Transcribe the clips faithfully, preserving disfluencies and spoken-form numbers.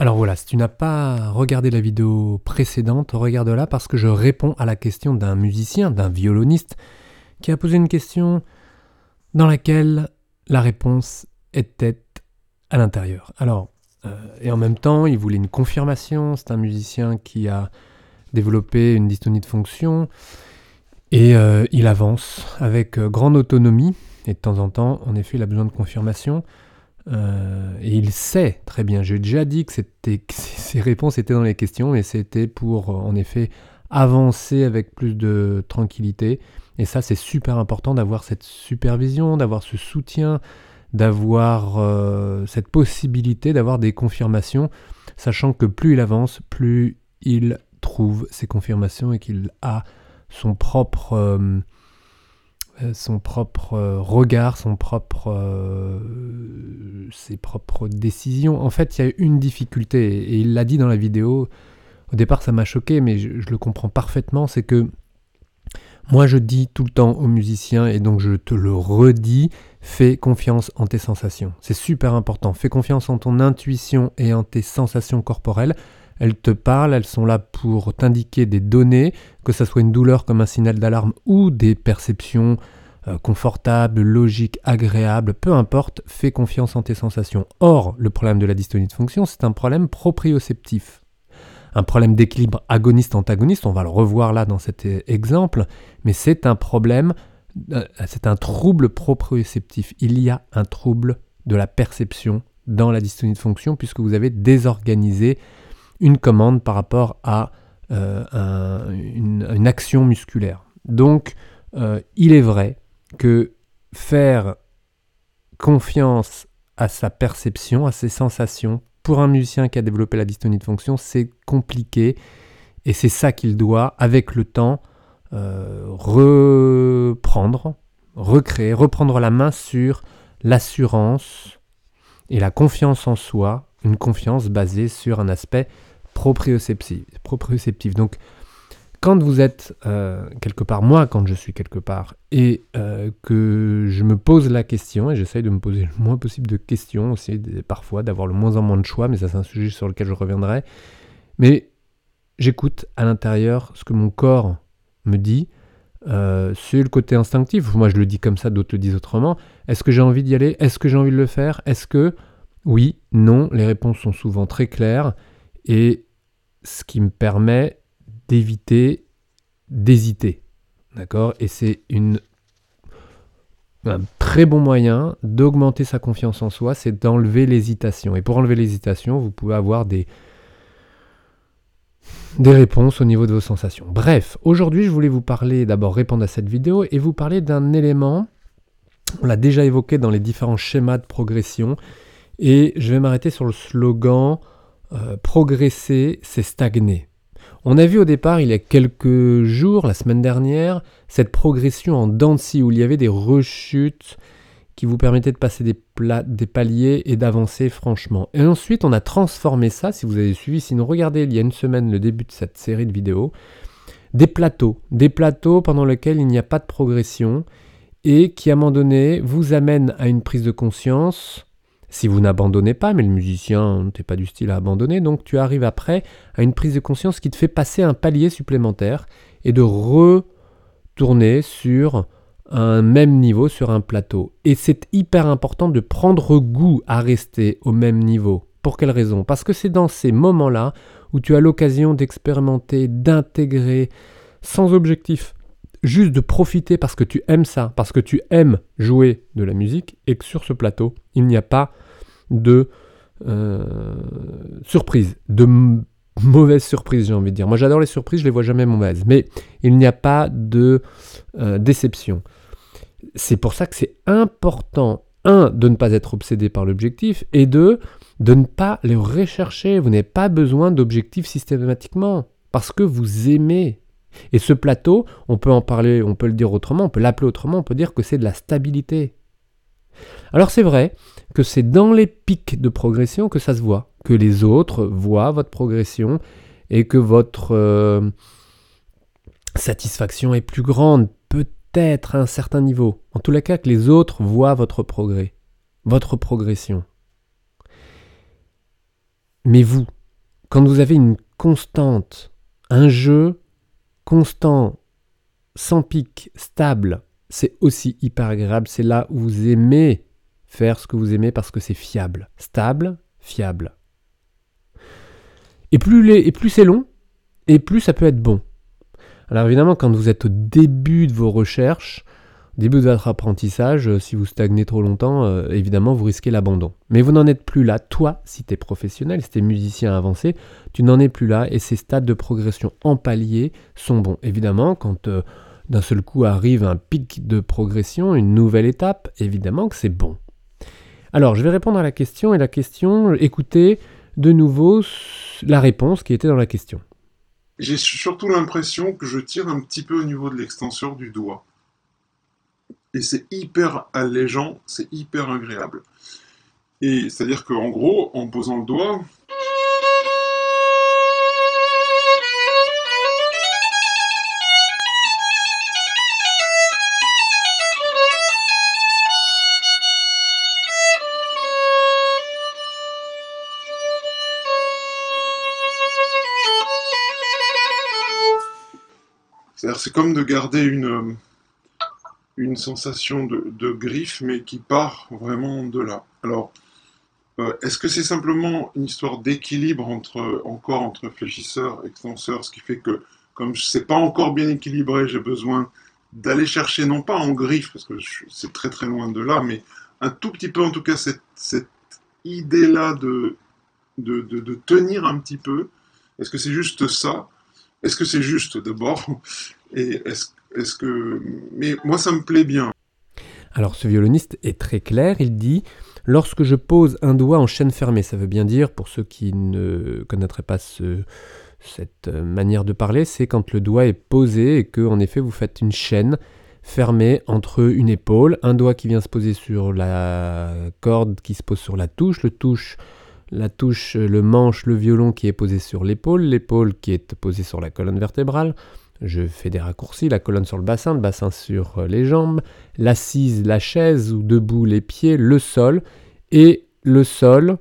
Alors voilà, si tu n'as pas regardé la vidéo précédente, regarde-la parce que je réponds à la question d'un musicien, d'un violoniste, qui a posé une question dans laquelle la réponse était à l'intérieur. Alors, euh, et en même temps, il voulait une confirmation. C'est un musicien qui a développé une dystonie de fonction et euh, il avance avec euh, grande autonomie. Et de temps en temps, en effet, il a besoin de confirmation. Euh, et il sait très bien. J'ai déjà dit que, c'était, que ces réponses étaient dans les questions, mais c'était pour, en effet, avancer avec plus de tranquillité. Et ça, c'est super important d'avoir cette supervision, d'avoir ce soutien, d'avoir euh, cette possibilité d'avoir des confirmations, sachant que plus il avance, plus il trouve ses confirmations et qu'il a son propre... Euh, son propre regard, son propre, euh, ses propres décisions. En fait, il y a une difficulté, et il l'a dit dans la vidéo, au départ ça m'a choqué, mais je, je le comprends parfaitement, c'est que moi je dis tout le temps aux musiciens, et donc je te le redis, fais confiance en tes sensations. C'est super important, fais confiance en ton intuition et en tes sensations corporelles. Elles te parlent, elles sont là pour t'indiquer des données, que ça soit une douleur comme un signal d'alarme ou des perceptions euh, confortables, logiques, agréables, peu importe, fais confiance en tes sensations. Or, le problème de la dystonie de fonction, c'est un problème proprioceptif. Un problème d'équilibre agoniste-antagoniste, on va le revoir là dans cet exemple, mais c'est un problème, euh, c'est un trouble proprioceptif. Il y a un trouble de la perception dans la dystonie de fonction puisque vous avez désorganisé une commande par rapport à euh, un, une, une action musculaire. Donc, euh, il est vrai que faire confiance à sa perception, à ses sensations, pour un musicien qui a développé la dystonie de fonction, c'est compliqué et c'est ça qu'il doit, avec le temps, euh, reprendre, recréer, reprendre la main sur l'assurance et la confiance en soi, une confiance basée sur un aspect proprioceptif. proprioceptif. Donc, quand vous êtes euh, quelque part, moi, quand je suis quelque part, et euh, que je me pose la question, et j'essaye de me poser le moins possible de questions aussi, de, parfois, d'avoir le moins en moins de choix, mais ça, c'est un sujet sur lequel je reviendrai, mais j'écoute à l'intérieur ce que mon corps me dit, euh, c'est le côté instinctif, moi je le dis comme ça, d'autres le disent autrement, est-ce que j'ai envie d'y aller, est-ce que j'ai envie de le faire, est-ce que... Oui, non, les réponses sont souvent très claires et ce qui me permet d'éviter d'hésiter, d'accord ? Et c'est une, un très bon moyen d'augmenter sa confiance en soi, c'est d'enlever l'hésitation. Et pour enlever l'hésitation, vous pouvez avoir des, des réponses au niveau de vos sensations. Bref, aujourd'hui, je voulais vous parler, d'abord répondre à cette vidéo et vous parler d'un élément, on l'a déjà évoqué dans les différents schémas de progression, et je vais m'arrêter sur le slogan euh, « Progresser, c'est stagner ». On a vu au départ, il y a quelques jours, la semaine dernière, cette progression en dents de scie où il y avait des rechutes qui vous permettaient de passer des, pla- des paliers et d'avancer franchement. Et ensuite, on a transformé ça, si vous avez suivi, sinon regardez il y a une semaine le début de cette série de vidéos, des plateaux. Des plateaux pendant lesquels il n'y a pas de progression et qui, à un moment donné, vous amènent à une prise de conscience... Si vous n'abandonnez pas, mais le musicien, t'es pas du style à abandonner, donc tu arrives après à une prise de conscience qui te fait passer un palier supplémentaire et de retourner sur un même niveau, sur un plateau. Et c'est hyper important de prendre goût à rester au même niveau. Pour quelle raison ? Parce que c'est dans ces moments-là où tu as l'occasion d'expérimenter, d'intégrer, sans objectif, juste de profiter parce que tu aimes ça, parce que tu aimes jouer de la musique et que sur ce plateau, il n'y a pas de euh, surprise, de m- mauvaise surprise, j'ai envie de dire. Moi, j'adore les surprises, je les vois jamais mauvaises, mais il n'y a pas de euh, déception. C'est pour ça que c'est important, un, de ne pas être obsédé par l'objectif et deux, de ne pas les rechercher. Vous n'avez pas besoin d'objectifs systématiquement parce que vous aimez. Et ce plateau, on peut en parler, on peut le dire autrement, on peut l'appeler autrement, on peut dire que c'est de la stabilité. Alors c'est vrai que c'est dans les pics de progression que ça se voit, que les autres voient votre progression et que votre euh, satisfaction est plus grande, peut-être à un certain niveau. En tous les cas, que les autres voient votre progrès, votre progression. Mais vous, quand vous avez une constante, un jeu constant, sans pic, stable, c'est aussi hyper agréable. C'est là où vous aimez faire ce que vous aimez parce que c'est fiable. Stable, fiable. Et plus, les, et plus c'est long, et plus ça peut être bon. Alors évidemment, quand vous êtes au début de vos recherches, au début de votre apprentissage, si vous stagnez trop longtemps, euh, évidemment, vous risquez l'abandon. Mais vous n'en êtes plus là. Toi, si tu es professionnel, si tu es musicien avancé, tu n'en es plus là. Et ces stades de progression en palier sont bons. Évidemment, quand euh, d'un seul coup arrive un pic de progression, une nouvelle étape, évidemment que c'est bon. Alors, je vais répondre à la question. Et la question, écoutez de nouveau la réponse qui était dans la question. J'ai surtout l'impression que je tire un petit peu au niveau de l'extenseur du doigt. Et c'est hyper allégeant, c'est hyper agréable. Et c'est-à-dire qu'en gros, en posant le doigt, c'est-à-dire que c'est comme de garder une... une sensation de, de griffe, mais qui part vraiment de là. Alors, euh, est-ce que c'est simplement une histoire d'équilibre entre, encore entre fléchisseur et extenseur, ce qui fait que, comme c'est pas encore bien équilibré, j'ai besoin d'aller chercher, non pas en griffe, parce que je, c'est très très loin de là, mais un tout petit peu, en tout cas, cette, cette idée-là de, de, de, de tenir un petit peu. Est-ce que c'est juste ça ? Est-ce que c'est juste, d'abord ? Et est-ce que Est-ce que... Mais moi, ça me plaît bien. Alors, ce violoniste est très clair. Il dit « Lorsque je pose un doigt en chaîne fermée », ça veut bien dire, pour ceux qui ne connaîtraient pas ce, cette manière de parler, c'est quand le doigt est posé et que, en effet, vous faites une chaîne fermée entre une épaule, un doigt qui vient se poser sur la corde qui se pose sur la touche, le touche, la touche, le manche, le violon qui est posé sur l'épaule, l'épaule qui est posée sur la colonne vertébrale. Je fais des raccourcis, la colonne sur le bassin, le bassin sur les jambes, l'assise, la chaise, ou debout, les pieds, le sol. Et le sol,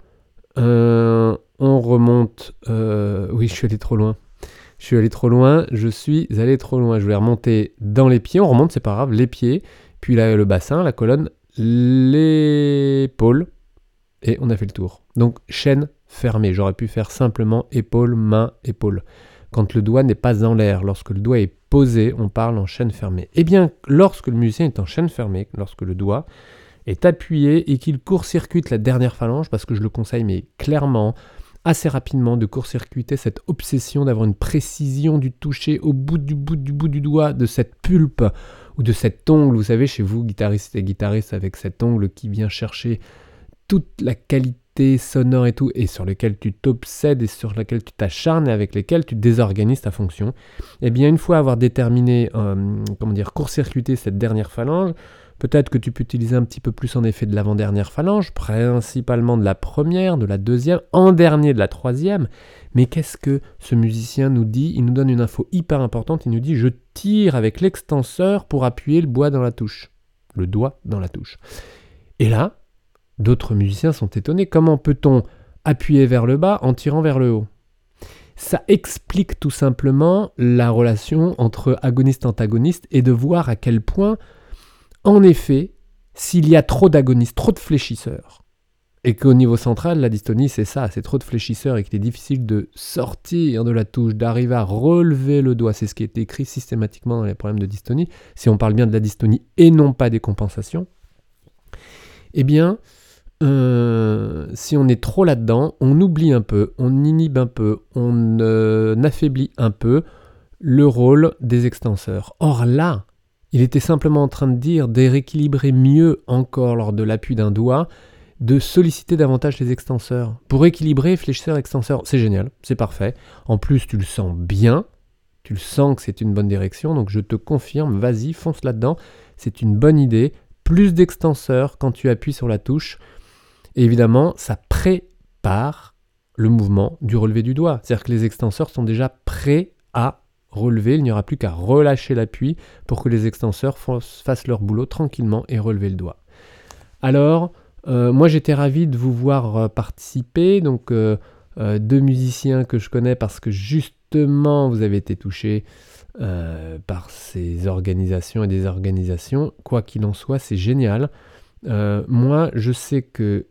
euh, on remonte... Euh, oui, je suis allé trop loin. Je suis allé trop loin, je suis allé trop loin. Je voulais remonter dans les pieds, on remonte, c'est pas grave, les pieds, puis là, le bassin, la colonne, l'épaule, et on a fait le tour. Donc, chaîne fermée. J'aurais pu faire simplement épaule, main, épaule. Quand le doigt n'est pas en l'air, lorsque le doigt est posé, on parle en chaîne fermée. Eh bien, lorsque le musicien est en chaîne fermée, lorsque le doigt est appuyé et qu'il court-circuite la dernière phalange, parce que je le conseille, mais clairement, assez rapidement, de court-circuiter cette obsession d'avoir une précision du toucher au bout du bout du bout du doigt, de cette pulpe ou de cet ongle. Vous savez, chez vous, guitariste et guitariste, avec cet ongle qui vient chercher toute la qualité sonore et tout, et sur lequel tu t'obsèdes et sur lequel tu t'acharnes et avec lesquels tu désorganises ta fonction. Et bien, une fois avoir déterminé, euh, comment dire, court-circuité cette dernière phalange, peut-être que tu peux utiliser un petit peu plus en effet de l'avant-dernière phalange, principalement de la première, de la deuxième, en dernier de la troisième. Mais qu'est-ce que ce musicien nous dit ? Il nous donne une info hyper importante, il nous dit « je tire avec l'extenseur pour appuyer le bois dans la touche ». Le doigt dans la touche. Et là, d'autres musiciens sont étonnés. Comment peut-on appuyer vers le bas en tirant vers le haut ? Ça explique tout simplement la relation entre agoniste-antagoniste et de voir à quel point, en effet, s'il y a trop d'agonistes, trop de fléchisseurs, et qu'au niveau central, la dystonie, c'est ça, c'est trop de fléchisseurs et qu'il est difficile de sortir de la touche, d'arriver à relever le doigt. C'est ce qui est écrit systématiquement dans les problèmes de dystonie, si on parle bien de la dystonie et non pas des compensations. Eh bien... Euh, si on est trop là-dedans, on oublie un peu, on inhibe un peu, on euh, affaiblit un peu le rôle des extenseurs. Or là, il était simplement en train de dire de rééquilibrer mieux encore lors de l'appui d'un doigt, de solliciter davantage les extenseurs. Pour équilibrer fléchisseur-extenseur, c'est génial, c'est parfait. En plus, tu le sens bien, tu le sens que c'est une bonne direction, donc je te confirme, vas-y, fonce là-dedans, c'est une bonne idée. Plus d'extenseurs quand tu appuies sur la touche. Et évidemment, ça prépare le mouvement du relevé du doigt. C'est-à-dire que les extenseurs sont déjà prêts à relever. Il n'y aura plus qu'à relâcher l'appui pour que les extenseurs fassent leur boulot tranquillement et relever le doigt. Alors, euh, moi, j'étais ravi de vous voir participer. Donc, euh, euh, deux musiciens que je connais parce que justement vous avez été touchés euh, par ces organisations et des organisations. Quoi qu'il en soit, c'est génial. Euh, moi, je sais que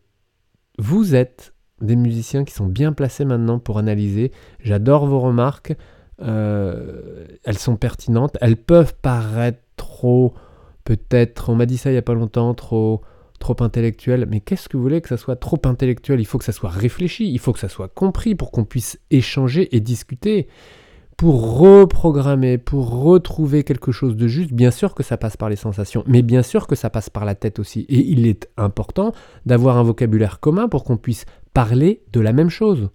vous êtes des musiciens qui sont bien placés maintenant pour analyser. J'adore vos remarques. Euh, elles sont pertinentes. Elles peuvent paraître trop, peut-être, on m'a dit ça il n'y a pas longtemps, trop, trop intellectuel. Mais qu'est-ce que vous voulez que ça soit trop intellectuel ? Il faut que ça soit réfléchi, il faut que ça soit compris pour qu'on puisse échanger et discuter, pour reprogrammer, pour retrouver quelque chose de juste. Bien sûr que ça passe par les sensations, mais bien sûr que ça passe par la tête aussi. Et il est important d'avoir un vocabulaire commun pour qu'on puisse parler de la même chose.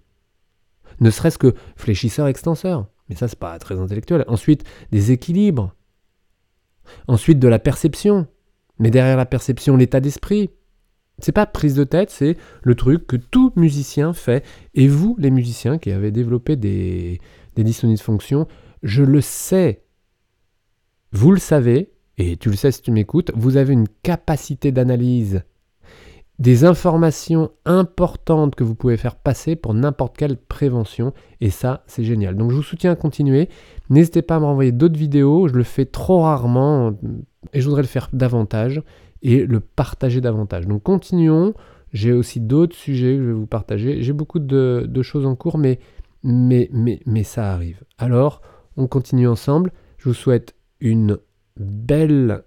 Ne serait-ce que fléchisseur-extenseur. Mais ça, c'est pas très intellectuel. Ensuite, des équilibres. Ensuite, de la perception. Mais derrière la perception, l'état d'esprit. C'est pas prise de tête, c'est le truc que tout musicien fait. Et vous, les musiciens qui avez développé des... des dissonances de fonction, je le sais, vous le savez, et tu le sais si tu m'écoutes, vous avez une capacité d'analyse, des informations importantes que vous pouvez faire passer pour n'importe quelle prévention, et ça, c'est génial. Donc je vous soutiens à continuer, n'hésitez pas à me renvoyer d'autres vidéos, je le fais trop rarement, et je voudrais le faire davantage, et le partager davantage. Donc continuons, j'ai aussi d'autres sujets que je vais vous partager, j'ai beaucoup de, de choses en cours, mais... Mais, mais, mais ça arrive. Alors, on continue ensemble. Je vous souhaite une belle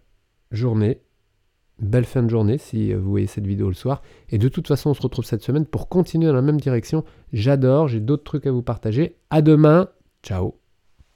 journée, belle fin de journée si vous voyez cette vidéo le soir. Et de toute façon, on se retrouve cette semaine pour continuer dans la même direction. J'adore, j'ai d'autres trucs à vous partager. À demain, ciao.